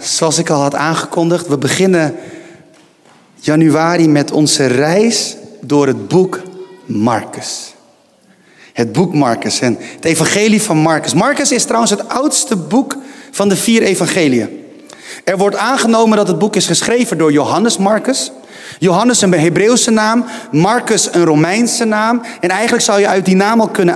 zoals ik al had aangekondigd, we beginnen januari met onze reis door het boek Marcus. Het boek Marcus en het evangelie van Marcus. Marcus is trouwens het oudste boek van de 4 evangeliën. Er wordt aangenomen dat het boek is geschreven door Johannes Marcus. Johannes een Hebreeuwse naam, Marcus een Romeinse naam. En eigenlijk zou je uit die naam al kunnen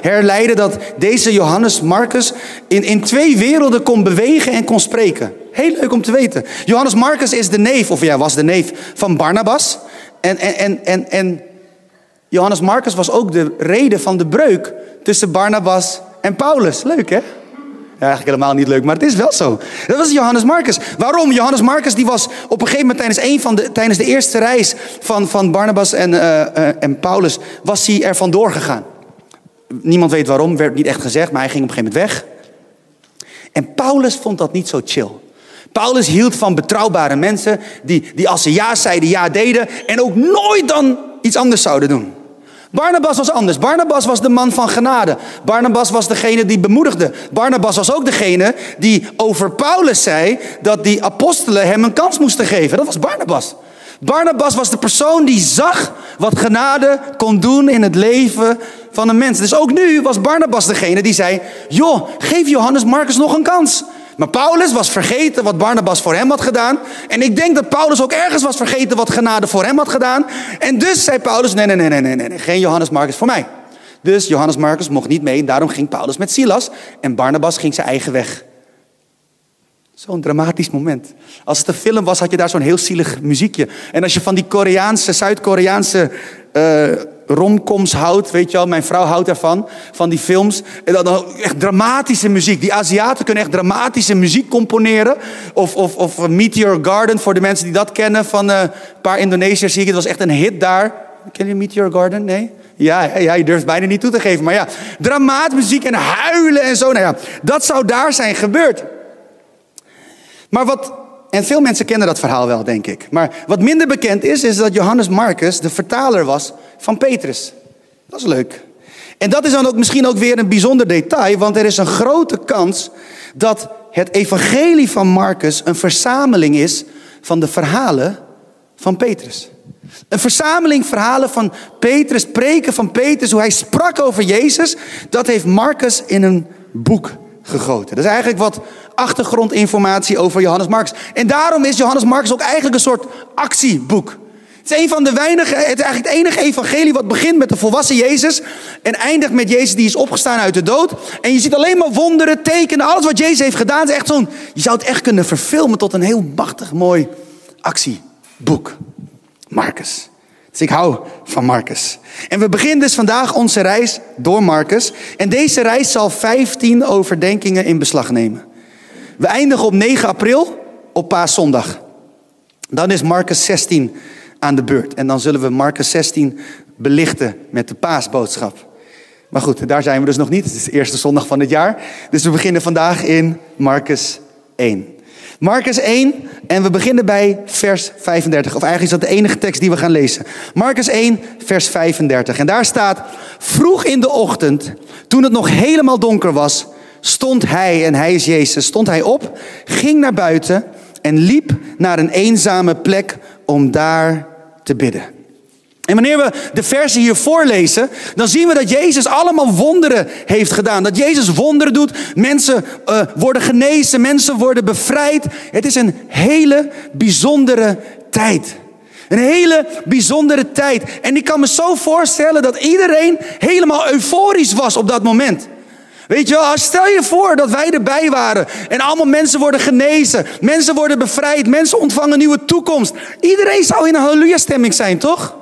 herleiden dat deze Johannes Marcus in 2 werelden kon bewegen en kon spreken. Heel leuk om te weten. Johannes Marcus is de neef, of ja, was de neef van Barnabas. En Johannes Marcus was ook de reden van de breuk tussen Barnabas en Paulus. Leuk, hè? Ja, eigenlijk helemaal niet leuk, maar het is wel zo. Dat was Johannes Marcus. Waarom? Johannes Marcus die was op een gegeven moment tijdens de eerste reis van Barnabas en Paulus, was hij er vandoor gegaan. Niemand weet waarom, werd niet echt gezegd, maar hij ging op een gegeven moment weg. En Paulus vond dat niet zo chill. Paulus hield van betrouwbare mensen die als ze ja zeiden, ja deden en ook nooit dan iets anders zouden doen. Barnabas was anders. Barnabas was de man van genade. Barnabas was degene die bemoedigde. Barnabas was ook degene die over Paulus zei dat die apostelen hem een kans moesten geven. Dat was Barnabas. Barnabas was de persoon die zag wat genade kon doen in het leven van een mens. Dus ook nu was Barnabas degene die zei, joh, geef Johannes Marcus nog een kans. Maar Paulus was vergeten wat Barnabas voor hem had gedaan. En ik denk dat Paulus ook ergens was vergeten wat genade voor hem had gedaan. En dus zei Paulus, nee, geen Johannes Marcus voor mij. Dus Johannes Marcus mocht niet mee. Daarom ging Paulus met Silas. En Barnabas ging zijn eigen weg. Zo'n dramatisch moment. Als het een film was, had je daar zo'n heel zielig muziekje. En als je van die Zuid-Koreaanse romcoms houdt, weet je wel, mijn vrouw houdt ervan, van die films. En dan echt dramatische muziek. Die Aziaten kunnen echt dramatische muziek componeren. Of Meteor Garden, voor de mensen die dat kennen, van een paar Indonesiërs zie ik. Het was echt een hit daar. Ken je Meteor Garden? Nee? Ja, je durft bijna niet toe te geven. Maar ja, dramaatmuziek en huilen en zo. Nou ja, dat zou daar zijn gebeurd. Maar en veel mensen kennen dat verhaal wel, denk ik. Maar wat minder bekend is dat Johannes Marcus de vertaler was van Petrus. Dat is leuk. En dat is dan ook misschien ook weer een bijzonder detail, want er is een grote kans dat het evangelie van Marcus een verzameling is van de verhalen van Petrus. Een verzameling verhalen van Petrus, preken van Petrus, hoe hij sprak over Jezus. Dat heeft Marcus in een boek gegoten. Dat is eigenlijk wat achtergrondinformatie over Johannes Marcus. En daarom is Johannes Marcus ook eigenlijk een soort actieboek. Het is een van de weinige, het is eigenlijk het enige evangelie wat begint met de volwassen Jezus en eindigt met Jezus die is opgestaan uit de dood. En je ziet alleen maar wonderen, tekenen, alles wat Jezus heeft gedaan. Het is echt zo'n, je zou het echt kunnen verfilmen tot een heel machtig mooi actieboek. Marcus. Dus ik hou van Marcus. En we beginnen dus vandaag onze reis door Marcus. En deze reis zal 15 overdenkingen in beslag nemen. We eindigen op 9 april op Paaszondag. Dan is Marcus 16 aan de beurt. En dan zullen we Marcus 16 belichten met de paasboodschap. Maar goed, daar zijn we dus nog niet. Het is de eerste zondag van het jaar. Dus we beginnen vandaag in Marcus 1. Marcus 1 en we beginnen bij vers 35. Of eigenlijk is dat de enige tekst die we gaan lezen. Marcus 1, vers 35. En daar staat, vroeg in de ochtend, toen het nog helemaal donker was, stond hij, en hij is Jezus, stond hij op, ging naar buiten en liep naar een eenzame plek om daar te bidden. En wanneer we de versen hier voorlezen, dan zien we dat Jezus allemaal wonderen heeft gedaan. Dat Jezus wonderen doet, mensen worden genezen, mensen worden bevrijd. Het is een hele bijzondere tijd. Een hele bijzondere tijd. En ik kan me zo voorstellen dat iedereen helemaal euforisch was op dat moment. Weet je wel, stel je voor dat wij erbij waren en allemaal mensen worden genezen. Mensen worden bevrijd, mensen ontvangen nieuwe toekomst. Iedereen zou in een halleluja-stemming zijn, toch?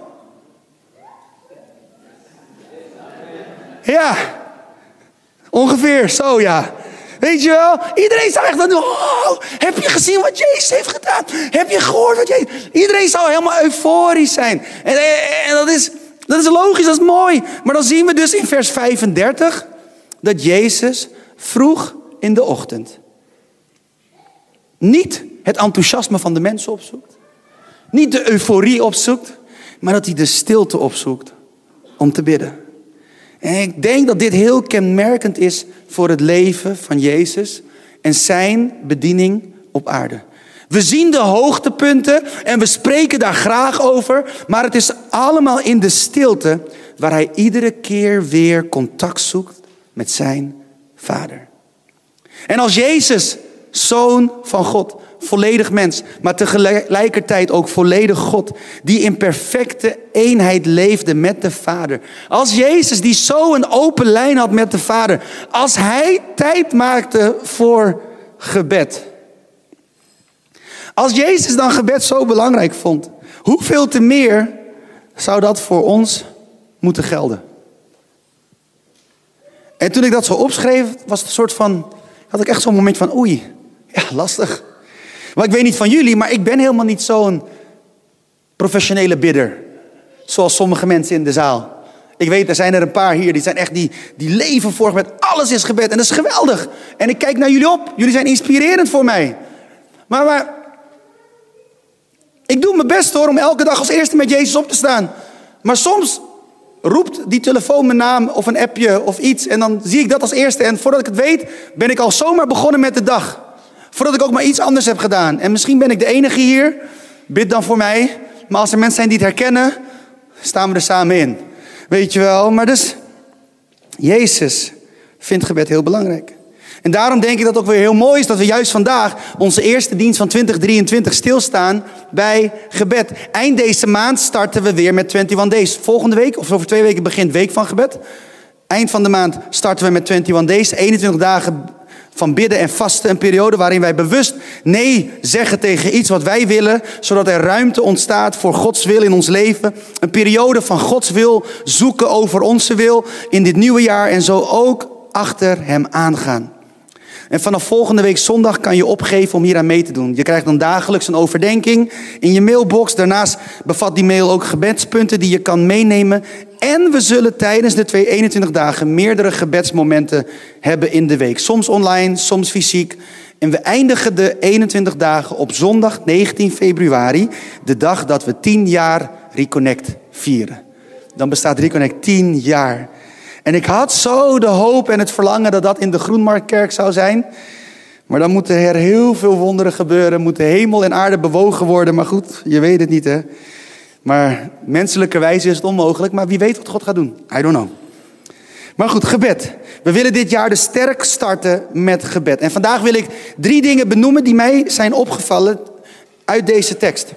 Ja, ongeveer zo, ja. Weet je wel, iedereen zou echt doen, oh, heb je gezien wat Jezus heeft gedaan? Heb je gehoord wat Jezus... Iedereen zou helemaal euforisch zijn. En dat is logisch, dat is mooi. Maar dan zien we dus in vers 35 dat Jezus vroeg in de ochtend niet het enthousiasme van de mensen opzoekt. Niet de euforie opzoekt, maar dat hij de stilte opzoekt om te bidden. En ik denk dat dit heel kenmerkend is voor het leven van Jezus en zijn bediening op aarde. We zien de hoogtepunten en we spreken daar graag over. Maar het is allemaal in de stilte waar hij iedere keer weer contact zoekt met zijn vader. En als Jezus, Zoon van God, volledig mens, maar tegelijkertijd ook volledig God, die in perfecte eenheid leefde met de Vader. Als Jezus, die zo een open lijn had met de Vader. Als hij tijd maakte voor gebed. Als Jezus dan gebed zo belangrijk vond, hoeveel te meer zou dat voor ons moeten gelden? En toen ik dat zo opschreef, was het een soort van, had ik echt zo'n moment van oei, ja, lastig. Want ik weet niet van jullie, maar ik ben helemaal niet zo'n professionele bidder. Zoals sommige mensen in de zaal. Ik weet, er zijn er een paar hier, die zijn echt die leven voor gebed. Alles is gebed en dat is geweldig. En ik kijk naar jullie op. Jullie zijn inspirerend voor mij. Maar ik doe mijn best hoor om elke dag als eerste met Jezus op te staan. Maar soms roept die telefoon mijn naam of een appje of iets. En dan zie ik dat als eerste. En voordat ik het weet, ben ik al zomaar begonnen met de dag. Voordat ik ook maar iets anders heb gedaan. En misschien ben ik de enige hier. Bid dan voor mij. Maar als er mensen zijn die het herkennen, staan we er samen in. Weet je wel. Maar dus, Jezus vindt gebed heel belangrijk. En daarom denk ik dat het ook weer heel mooi is dat we juist vandaag onze eerste dienst van 2023 stilstaan bij gebed. Eind deze maand starten we weer met 21 Days. Volgende week of over 2 weken begint Week van Gebed. Eind van de maand starten we met 21 Days. 21 dagen van bidden en vasten. Een periode waarin wij bewust nee zeggen tegen iets wat wij willen. Zodat er ruimte ontstaat voor Gods wil in ons leven. Een periode van Gods wil zoeken over onze wil in dit nieuwe jaar. En zo ook achter hem aangaan. En vanaf volgende week zondag kan je opgeven om hier aan mee te doen. Je krijgt dan dagelijks een overdenking in je mailbox. Daarnaast bevat die mail ook gebedspunten die je kan meenemen. En we zullen tijdens de 21 dagen meerdere gebedsmomenten hebben in de week. Soms online, soms fysiek. En we eindigen de 21 dagen op zondag 19 februari. De dag dat we 10 jaar Reconnect vieren. Dan bestaat Reconnect 10 jaar. En ik had zo de hoop en het verlangen dat dat in de Groenmarktkerk zou zijn. Maar dan moeten er heel veel wonderen gebeuren. Moeten hemel en aarde bewogen worden. Maar goed, je weet het niet hè. Maar menselijkerwijs is het onmogelijk. Maar wie weet wat God gaat doen. I don't know. Maar goed, gebed. We willen dit jaar dus sterk starten met gebed. En vandaag wil ik 3 dingen benoemen die mij zijn opgevallen uit deze tekst.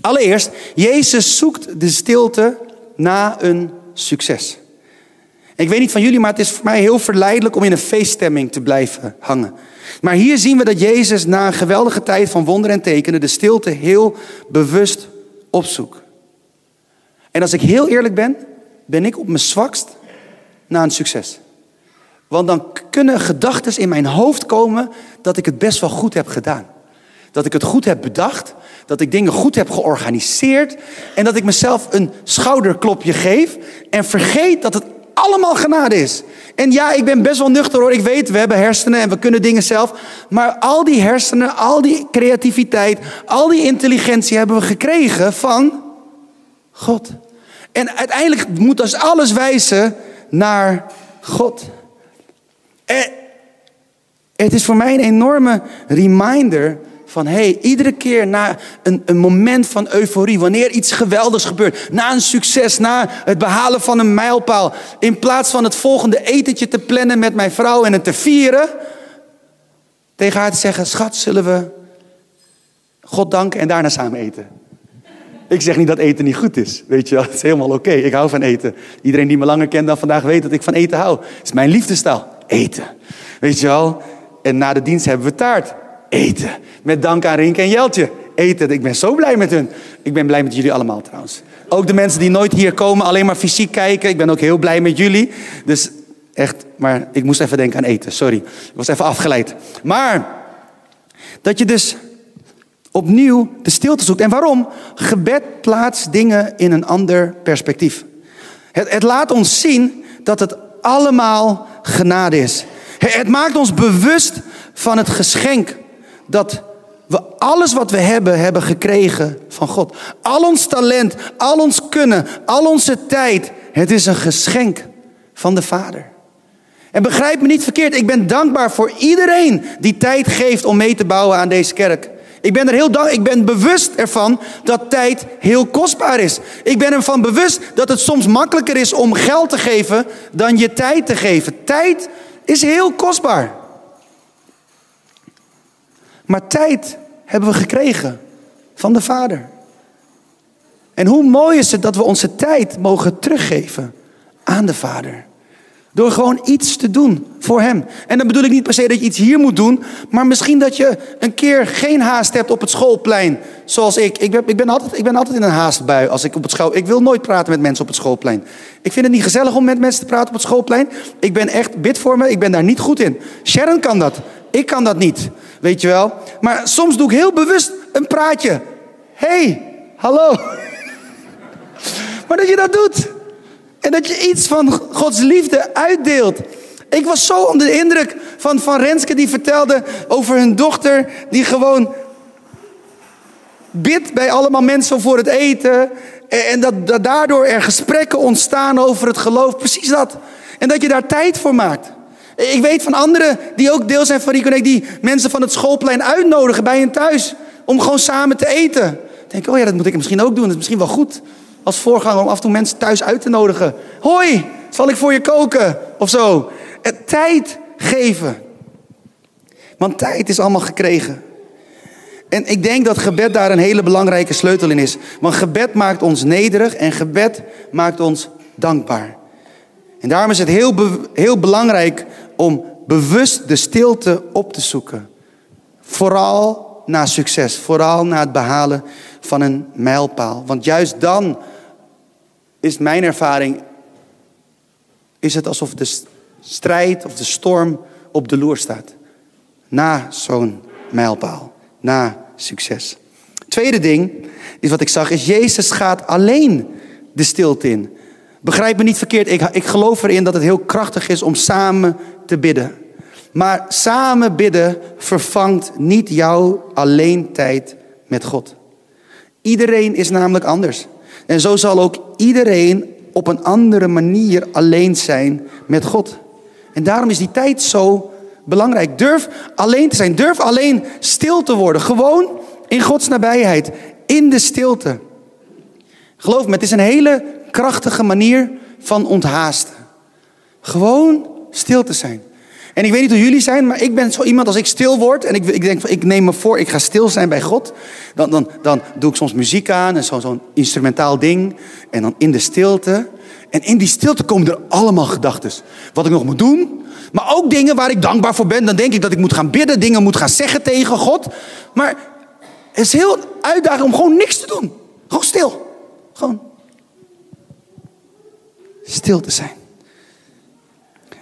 Allereerst, Jezus zoekt de stilte na een succes. Ik weet niet van jullie, maar het is voor mij heel verleidelijk om in een feeststemming te blijven hangen. Maar hier zien we dat Jezus na een geweldige tijd van wonderen en tekenen de stilte heel bewust opzoekt. En als ik heel eerlijk ben, ben ik op mijn zwakst na een succes. Want dan kunnen gedachten in mijn hoofd komen dat ik het best wel goed heb gedaan. Dat ik het goed heb bedacht, dat ik dingen goed heb georganiseerd en dat ik mezelf een schouderklopje geef en vergeet dat het allemaal genade is. En ja, ik ben best wel nuchter hoor. Ik weet, we hebben hersenen en we kunnen dingen zelf. Maar al die hersenen, al die creativiteit, al die intelligentie hebben we gekregen van God. En uiteindelijk moet dus alles wijzen naar God. En het is voor mij een enorme reminder van iedere keer na een moment van euforie, wanneer iets geweldigs gebeurt, na een succes, na het behalen van een mijlpaal, in plaats van het volgende etentje te plannen met mijn vrouw en het te vieren, tegen haar te zeggen, schat, zullen we God danken en daarna samen eten? Ik zeg niet dat eten niet goed is, weet je wel, het is helemaal oké. Ik hou van eten. Iedereen die me langer kent dan vandaag weet dat ik van eten hou. Het is mijn liefdestaal, eten. Weet je wel, en na de dienst hebben we taart. Eten. Met dank aan Rink en Jeltje. Eten. Ik ben zo blij met hun. Ik ben blij met jullie allemaal trouwens. Ook de mensen die nooit hier komen, alleen maar fysiek kijken. Ik ben ook heel blij met jullie. Dus echt, maar ik moest even denken aan eten. Sorry. Ik was even afgeleid. Maar dat je dus opnieuw de stilte zoekt. En waarom? Gebed plaatst dingen in een ander perspectief. Het laat ons zien dat het allemaal genade is. Het maakt ons bewust van het geschenk dat we alles wat we hebben, hebben gekregen van God. Al ons talent, al ons kunnen, al onze tijd. Het is een geschenk van de Vader. En begrijp me niet verkeerd, ik ben dankbaar voor iedereen die tijd geeft om mee te bouwen aan deze kerk. Ik ben bewust ervan dat tijd heel kostbaar is. Ik ben ervan bewust dat het soms makkelijker is om geld te geven dan je tijd te geven. Tijd is heel kostbaar. Maar tijd hebben we gekregen van de Vader. En hoe mooi is het dat we onze tijd mogen teruggeven aan de Vader. Door gewoon iets te doen voor hem. En dan bedoel ik niet per se dat je iets hier moet doen. Maar misschien dat je een keer geen haast hebt op het schoolplein. Zoals ik. Ik ben altijd in een haastbui. Als ik op het ik wil nooit praten met mensen op het schoolplein. Ik vind het niet gezellig om met mensen te praten op het schoolplein. Ik ben echt, bid voor me, ik ben daar niet goed in. Sharon kan dat. Ik kan dat niet. Weet je wel. Maar soms doe ik heel bewust een praatje. Hey, hallo. Maar dat je dat doet. En dat je iets van Gods liefde uitdeelt. Ik was zo onder de indruk van Renske die vertelde over hun dochter. Die gewoon bidt bij allemaal mensen voor het eten. En dat daardoor er gesprekken ontstaan over het geloof. Precies dat. En dat je daar tijd voor maakt. Ik weet van anderen die ook deel zijn van Reconnect. Die mensen van het schoolplein uitnodigen bij hen thuis. Om gewoon samen te eten. Ik denk, oh ja, dat moet ik misschien ook doen. Dat is misschien wel goed. Als voorganger om af en toe mensen thuis uit te nodigen. Hoi, zal ik voor je koken? Of zo. En tijd geven. Want tijd is allemaal gekregen. En ik denk dat gebed daar een hele belangrijke sleutel in is. Want gebed maakt ons nederig en gebed maakt ons dankbaar. En daarom is het heel belangrijk om bewust de stilte op te zoeken. Vooral na succes. Vooral na het behalen van een mijlpaal. Want juist dan is mijn ervaring, is het alsof de strijd of de storm op de loer staat. Na zo'n mijlpaal. Na succes. Tweede ding is wat ik zag, is Jezus gaat alleen de stilte in. Begrijp me niet verkeerd. Ik geloof erin dat het heel krachtig is om samen te bidden. Maar samen bidden vervangt niet jouw alleen tijd met God. Iedereen is namelijk anders. En zo zal ook iedereen op een andere manier alleen zijn met God. En daarom is die tijd zo belangrijk. Durf alleen te zijn. Durf alleen stil te worden. Gewoon in Gods nabijheid. In de stilte. Geloof me, het is een hele krachtige manier van onthaasten. Gewoon stil te zijn. En ik weet niet hoe jullie zijn, maar ik ben zo iemand als ik stil word. En ik denk, ik neem me voor, ik ga stil zijn bij God. Dan doe ik soms muziek aan en zo'n instrumentaal ding. En dan in de stilte. En in die stilte komen er allemaal gedachten. Wat ik nog moet doen. Maar ook dingen waar ik dankbaar voor ben. Dan denk ik dat ik moet gaan bidden, dingen moet gaan zeggen tegen God. Maar het is heel uitdagend om gewoon niks te doen. Gewoon stil. Gewoon stil te zijn.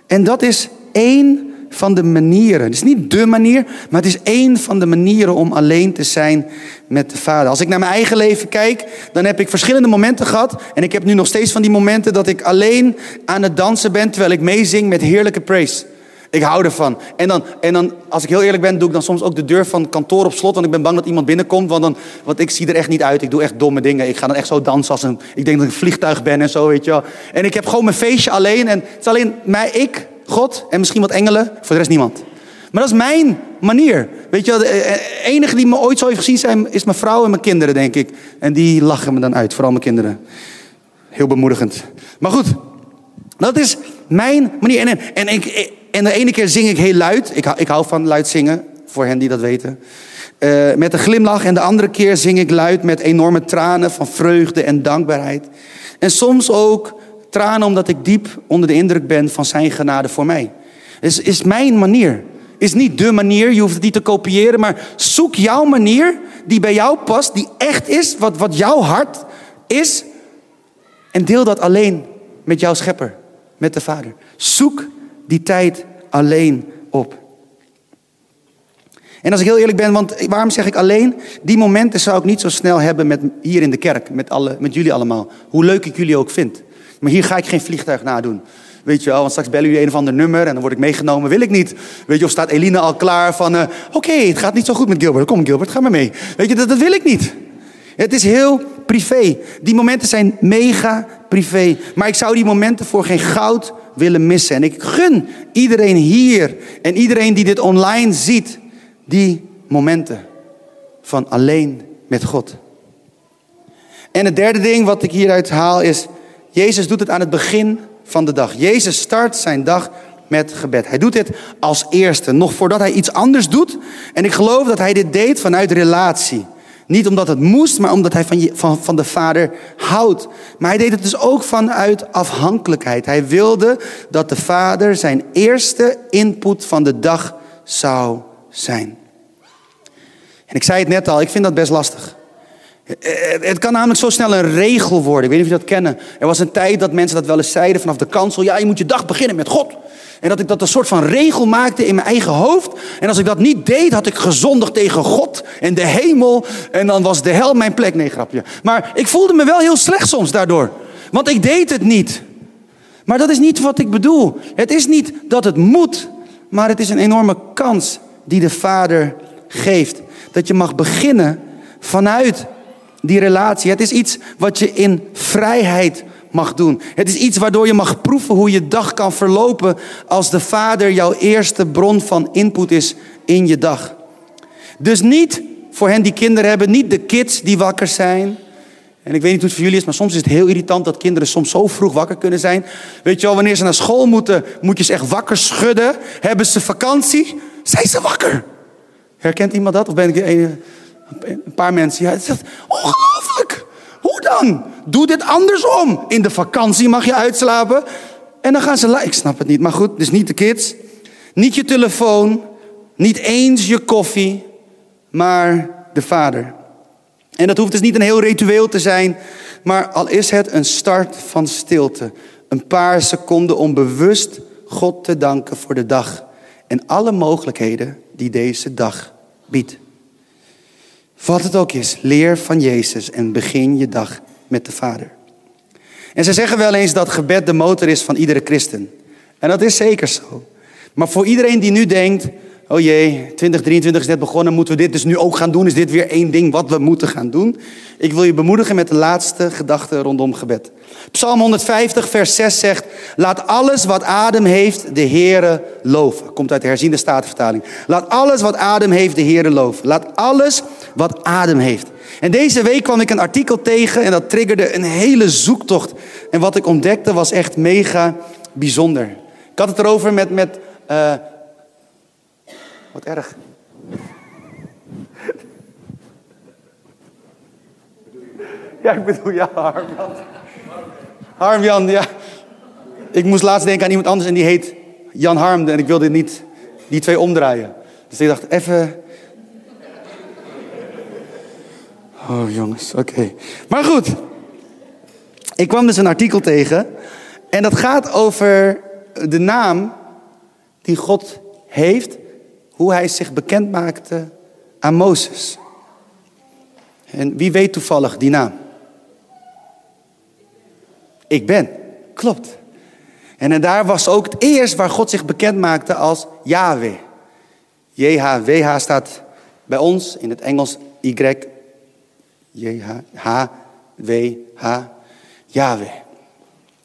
En dat is één van de manieren. Het is niet dé manier, maar het is één van de manieren om alleen te zijn met de Vader. Als ik naar mijn eigen leven kijk, dan heb ik verschillende momenten gehad. En ik heb nu nog steeds van die momenten dat ik alleen aan het dansen ben, terwijl ik meezing met heerlijke praise. Ik hou ervan. En dan, als ik heel eerlijk ben, doe ik dan soms ook de deur van het kantoor op slot. Want ik ben bang dat iemand binnenkomt. Want ik zie er echt niet uit. Ik doe echt domme dingen. Ik ga dan echt zo dansen als ik denk dat ik een vliegtuig ben en zo, weet je wel. En ik heb gewoon mijn feestje alleen. En het is alleen ik, God en misschien wat engelen. Voor de rest niemand. Maar dat is mijn manier. Weet je wel, de enige die me ooit zo heeft gezien zijn, is mijn vrouw en mijn kinderen, denk ik. En die lachen me dan uit. Vooral mijn kinderen. Heel bemoedigend. Maar goed. Dat is mijn manier. En de ene keer zing ik heel luid. Ik hou van luid zingen, voor hen die dat weten. Met een glimlach. En de andere keer zing ik luid met enorme tranen van vreugde en dankbaarheid. En soms ook tranen omdat ik diep onder de indruk ben van zijn genade voor mij. Het is mijn manier. Is niet dé manier, je hoeft het niet te kopiëren. Maar zoek jouw manier die bij jou past, die echt is, wat jouw hart is. En deel dat alleen met jouw schepper, met de Vader. Zoek die tijd alleen op. En als ik heel eerlijk ben, want waarom zeg ik alleen? Die momenten zou ik niet zo snel hebben met hier in de kerk, met jullie allemaal. Hoe leuk ik jullie ook vind. Maar hier ga ik geen vliegtuig nadoen. Weet je wel, want straks bellen jullie een of ander nummer en dan word ik meegenomen. Wil ik niet. Weet je, of staat Eline al klaar van, Oké, het gaat niet zo goed met Gilbert. Kom Gilbert, ga maar mee. Weet je, dat wil ik niet. Het is heel privé. Die momenten zijn mega privé. Maar ik zou die momenten voor geen goud willen missen. En ik gun iedereen hier en iedereen die dit online ziet, die momenten van alleen met God. En het derde ding wat ik hieruit haal is, Jezus doet het aan het begin van de dag. Jezus start zijn dag met gebed. Hij doet dit als eerste, nog voordat hij iets anders doet. En ik geloof dat hij dit deed vanuit relatie. Niet omdat het moest, maar omdat hij van de Vader houdt. Maar hij deed het dus ook vanuit afhankelijkheid. Hij wilde dat de Vader zijn eerste input van de dag zou zijn. En ik zei het net al, ik vind dat best lastig. Het kan namelijk zo snel een regel worden. Ik weet niet of je dat kennen. Er was een tijd dat mensen dat wel eens zeiden vanaf de kansel. Ja, je moet je dag beginnen met God. En dat ik dat een soort van regel maakte in mijn eigen hoofd. En als ik dat niet deed, had ik gezondigd tegen God en de hemel. En dan was de hel mijn plek. Nee, grapje. Maar ik voelde me wel heel slecht soms daardoor. Want ik deed het niet. Maar dat is niet wat ik bedoel. Het is niet dat het moet. Maar het is een enorme kans die de Vader geeft. Dat je mag beginnen vanuit die relatie. Het is iets wat je in vrijheid mag doen. Het is iets waardoor je mag proeven hoe je dag kan verlopen als de Vader jouw eerste bron van input is in je dag. Dus niet voor hen die kinderen hebben, niet de kids die wakker zijn. En ik weet niet hoe het voor jullie is, maar soms is het heel irritant dat kinderen soms zo vroeg wakker kunnen zijn. Weet je wel, wanneer ze naar school moeten, moet je ze echt wakker schudden. Hebben ze vakantie? Zijn ze wakker? Herkent iemand dat? Of ben ik een paar mensen? Ja, het is ongelooflijk. Hoe dan? Doe dit andersom. In de vakantie mag je uitslapen. En dan gaan ze... Ik snap het niet, maar goed. Dus niet de kids. Niet je telefoon. Niet eens je koffie. Maar de Vader. En dat hoeft dus niet een heel ritueel te zijn. Maar al is het een start van stilte. Een paar seconden om bewust God te danken voor de dag. En alle mogelijkheden die deze dag biedt. Wat het ook is, leer van Jezus en begin je dag met de Vader. En ze zeggen wel eens dat gebed de motor is van iedere christen. En dat is zeker zo. Maar voor iedereen die nu denkt, oh jee, 2023 is net begonnen, moeten we dit dus nu ook gaan doen? Is dit weer één ding wat we moeten gaan doen? Ik wil je bemoedigen met de laatste gedachte rondom gebed. Psalm 150 vers 6 zegt, laat alles wat adem heeft de Heere loven. Komt uit de herziende statenvertaling. Laat alles wat adem heeft de Heere loven. Laat alles wat adem heeft. En deze week kwam ik een artikel tegen en dat triggerde een hele zoektocht. En wat ik ontdekte was echt mega bijzonder. Ik had het erover met wat erg. Ja, ik bedoel, ja, Harm Jan. Harm Jan, ja. Ik moest laatst denken aan iemand anders en die heet Jan Harm. En ik wilde niet die twee omdraaien. Dus ik dacht, even... Oh, jongens, oké. Maar goed. Ik kwam dus een artikel tegen. En dat gaat over de naam die God heeft... Hoe hij zich bekend maakte aan Mozes. En wie weet toevallig die naam? Ik ben. Klopt. En daar was ook het eerst waar God zich bekend maakte als Yahweh. JHWH staat bij ons in het Engels Y. JHWH. Yahweh.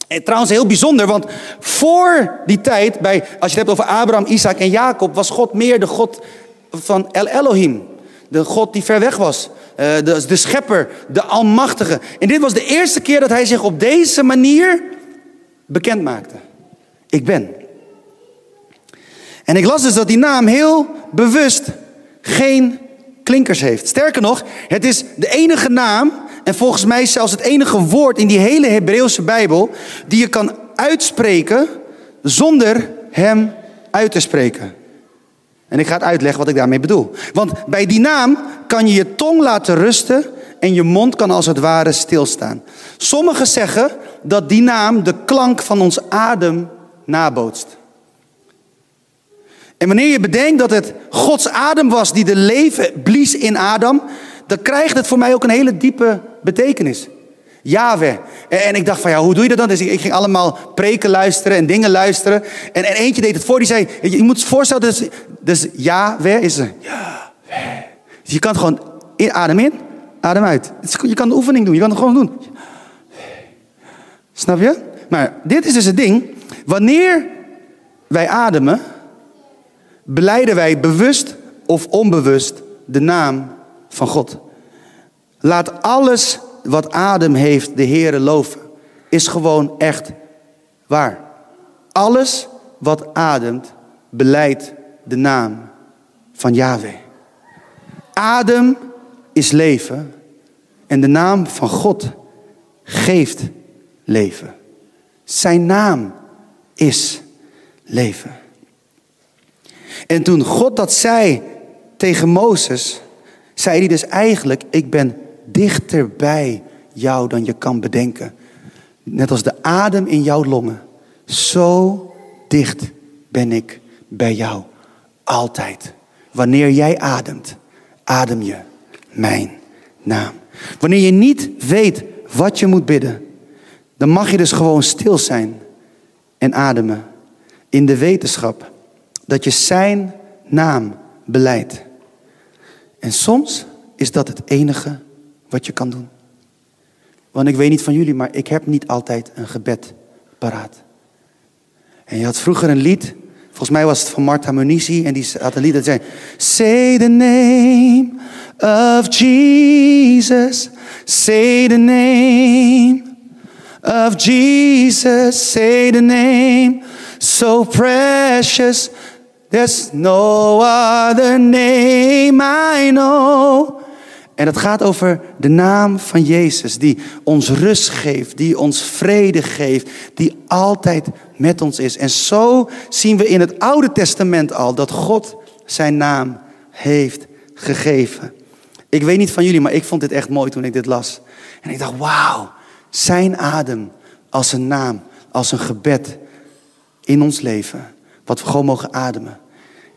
En trouwens heel bijzonder, want voor die tijd, als je het hebt over Abraham, Isaac en Jacob, was God meer de God van El Elohim. De God die ver weg was. De schepper, de almachtige. En dit was de eerste keer dat hij zich op deze manier bekend maakte. Ik ben. En ik las dus dat die naam heel bewust geen klinkers heeft. Sterker nog, het is de enige naam... En volgens mij zelfs het enige woord in die hele Hebreeuwse Bijbel... die je kan uitspreken zonder hem uit te spreken. En ik ga het uitleggen wat ik daarmee bedoel. Want bij die naam kan je je tong laten rusten... en je mond kan als het ware stilstaan. Sommigen zeggen dat die naam de klank van ons adem nabootst. En wanneer je bedenkt dat het Gods adem was die de leven blies in Adam... dan krijgt het voor mij ook een hele diepe betekenis. Yahweh. En ik dacht van ja, hoe doe je dat dan? Dus ik ging allemaal preken luisteren en dingen luisteren. En eentje deed het voor, die zei, je moet je voorstellen, dus Yahweh is een Yahweh. Dus je kan het gewoon adem in, adem uit. Je kan de oefening doen, je kan het gewoon doen. Snap je? Maar dit is dus het ding. Wanneer wij ademen, belijden wij bewust of onbewust de naam van God. Laat alles wat adem heeft de Heere loven. Is gewoon echt waar. Alles wat ademt, belijdt de naam van Yahweh. Adem is leven. En de naam van God geeft leven. Zijn naam is leven. En toen God dat zei tegen Mozes, zei hij dus eigenlijk: ik ben dichter bij jou dan je kan bedenken. Net als de adem in jouw longen. Zo dicht ben ik bij jou. Altijd. Wanneer jij ademt, adem je mijn naam. Wanneer je niet weet wat je moet bidden, dan mag je dus gewoon stil zijn en ademen. In de wetenschap dat je zijn naam belijdt. En soms is dat het enige wat je kan doen. Want ik weet niet van jullie, maar ik heb niet altijd een gebed paraat. En je had vroeger een lied, volgens mij was het van Martha Munisi, en die had een lied dat zei: Say the name of Jesus, say the name of Jesus, say the name so precious. There's no other name I know. En dat gaat over de naam van Jezus, die ons rust geeft, die ons vrede geeft, die altijd met ons is. En zo zien we in het Oude Testament al dat God zijn naam heeft gegeven. Ik weet niet van jullie, maar ik vond dit echt mooi toen ik dit las. En ik dacht, wauw, zijn adem als een naam, als een gebed in ons leven. Wat we gewoon mogen ademen.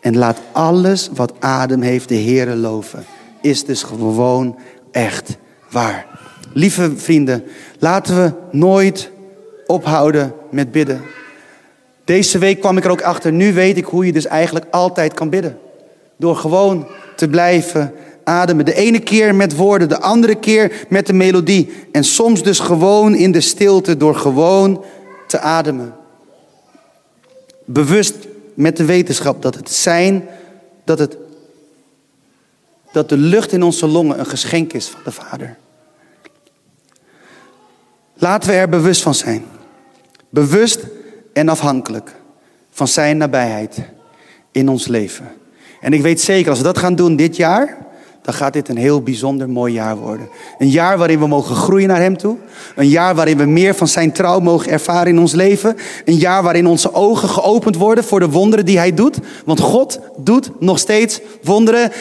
En laat alles wat adem heeft de Heere loven. Is dus gewoon echt waar. Lieve vrienden, laten we nooit ophouden met bidden. Deze week kwam ik er ook achter. Nu weet ik hoe je dus eigenlijk altijd kan bidden. Door gewoon te blijven ademen. De ene keer met woorden, de andere keer met de melodie. En soms dus gewoon in de stilte door gewoon te ademen. Bewust met de wetenschap dat het zijn, dat de lucht in onze longen een geschenk is van de Vader. Laten we er bewust van zijn. Bewust en afhankelijk van zijn nabijheid in ons leven. En ik weet zeker, als we dat gaan doen dit jaar, dan gaat dit een heel bijzonder mooi jaar worden. Een jaar waarin we mogen groeien naar hem toe. Een jaar waarin we meer van zijn trouw mogen ervaren in ons leven. Een jaar waarin onze ogen geopend worden voor de wonderen die hij doet. Want God doet nog steeds wonderen.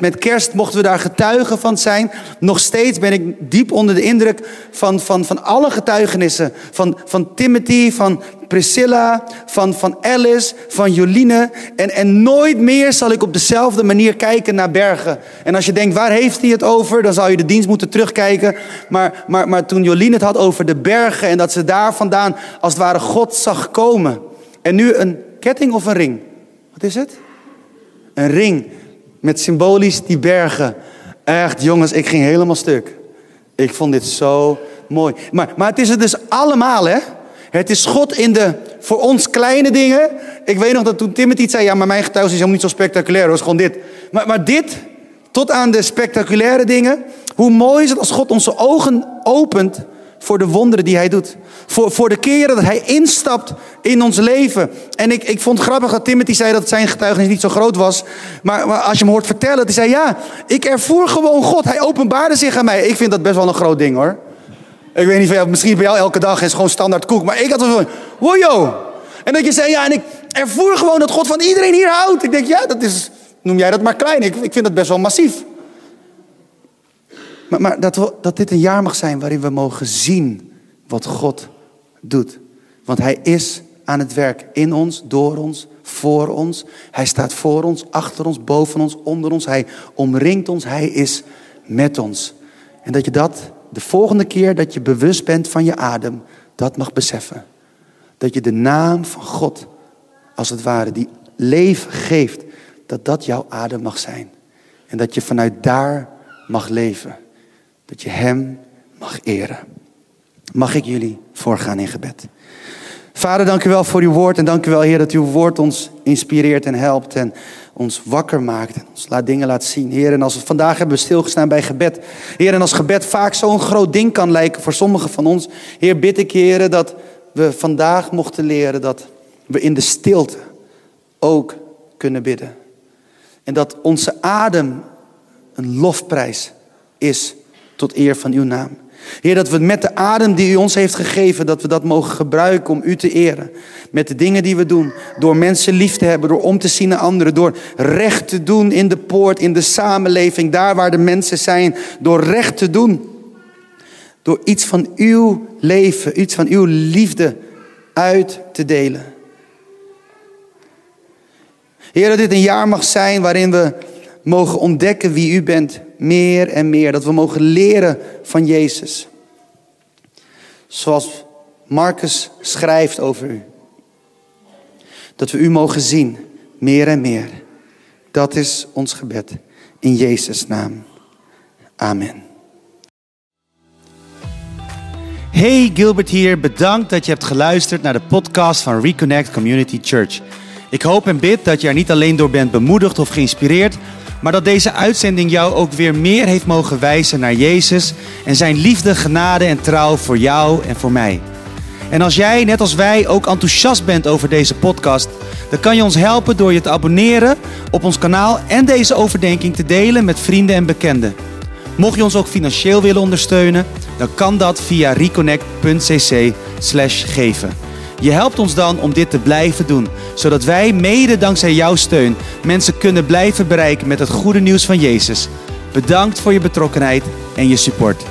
Met kerst mochten we daar getuigen van zijn. Nog steeds ben ik diep onder de indruk van alle getuigenissen. Van Timothy, van Priscilla, van Alice, van Jolien. En nooit meer zal ik op dezelfde manier kijken naar bergen. En als je denkt, waar heeft hij het over? Dan zou je de dienst moeten terugkijken. Maar toen Jolien het had over de bergen en dat ze daar vandaan als het ware God zag komen. En nu een ketting of een ring? Wat is het? Een ring met symbolisch die bergen. Echt jongens, ik ging helemaal stuk. Ik vond dit zo mooi. Maar het is het dus allemaal, hè? Het is God in de, voor ons, kleine dingen. Ik weet nog dat toen Timothy het zei, ja, maar mijn getuigenis is helemaal niet zo spectaculair. Dat is gewoon dit. Maar dit, tot aan de spectaculaire dingen. Hoe mooi is het als God onze ogen opent voor de wonderen die hij doet. Voor de keren dat hij instapt in ons leven. En ik vond het grappig dat Timothy zei dat zijn getuigenis niet zo groot was. Maar als je hem hoort vertellen, hij zei, ja, ik ervoer gewoon God. Hij openbaarde zich aan mij. Ik vind dat best wel een groot ding, hoor. Ik weet niet, misschien bij jou elke dag is gewoon standaard koek. Maar ik had wel van, wow, joh. En dat je zei, ja, en ik ervoer gewoon dat God van iedereen hier houdt. Ik denk, ja, dat is, noem jij dat maar klein. Ik vind dat best wel massief. Maar dat dit een jaar mag zijn waarin we mogen zien wat God doet. Want hij is aan het werk in ons, door ons, voor ons. Hij staat voor ons, achter ons, boven ons, onder ons. Hij omringt ons, hij is met ons. En dat je dat... De volgende keer dat je bewust bent van je adem, dat mag beseffen. Dat je de naam van God, als het ware, die leven geeft, dat jouw adem mag zijn. En dat je vanuit daar mag leven. Dat je hem mag eren. Mag ik jullie voorgaan in gebed. Vader, dank u wel voor uw woord. En dank u wel, Heer, dat uw woord ons inspireert en helpt. En ons wakker maakt. En ons dingen laat zien. Heer, en als we vandaag hebben stilgestaan bij gebed. Heer, en als gebed vaak zo'n groot ding kan lijken voor sommigen van ons. Heer, bid ik, Heer, dat we vandaag mochten leren dat we in de stilte ook kunnen bidden. En dat onze adem een lofprijs is tot eer van uw naam. Heer, dat we met de adem die u ons heeft gegeven, dat we dat mogen gebruiken om u te eren. Met de dingen die we doen. Door mensen lief te hebben, door om te zien naar anderen. Door recht te doen in de poort, in de samenleving, daar waar de mensen zijn. Door recht te doen. Door iets van uw leven, iets van uw liefde uit te delen. Heer, dat dit een jaar mag zijn waarin we mogen ontdekken wie u bent. Meer en meer. Dat we mogen leren van Jezus. Zoals Marcus schrijft over u. Dat we u mogen zien. Meer en meer. Dat is ons gebed. In Jezus' naam. Amen. Hey, Gilbert hier. Bedankt dat je hebt geluisterd naar de podcast van Reconnect Community Church. Ik hoop en bid dat je er niet alleen door bent bemoedigd of geïnspireerd, maar dat deze uitzending jou ook weer meer heeft mogen wijzen naar Jezus en zijn liefde, genade en trouw voor jou en voor mij. En als jij, net als wij, ook enthousiast bent over deze podcast, dan kan je ons helpen door je te abonneren op ons kanaal en deze overdenking te delen met vrienden en bekenden. Mocht je ons ook financieel willen ondersteunen, dan kan dat via reconnect.cc/geven. Je helpt ons dan om dit te blijven doen, zodat wij mede dankzij jouw steun mensen kunnen blijven bereiken met het goede nieuws van Jezus. Bedankt voor je betrokkenheid en je support.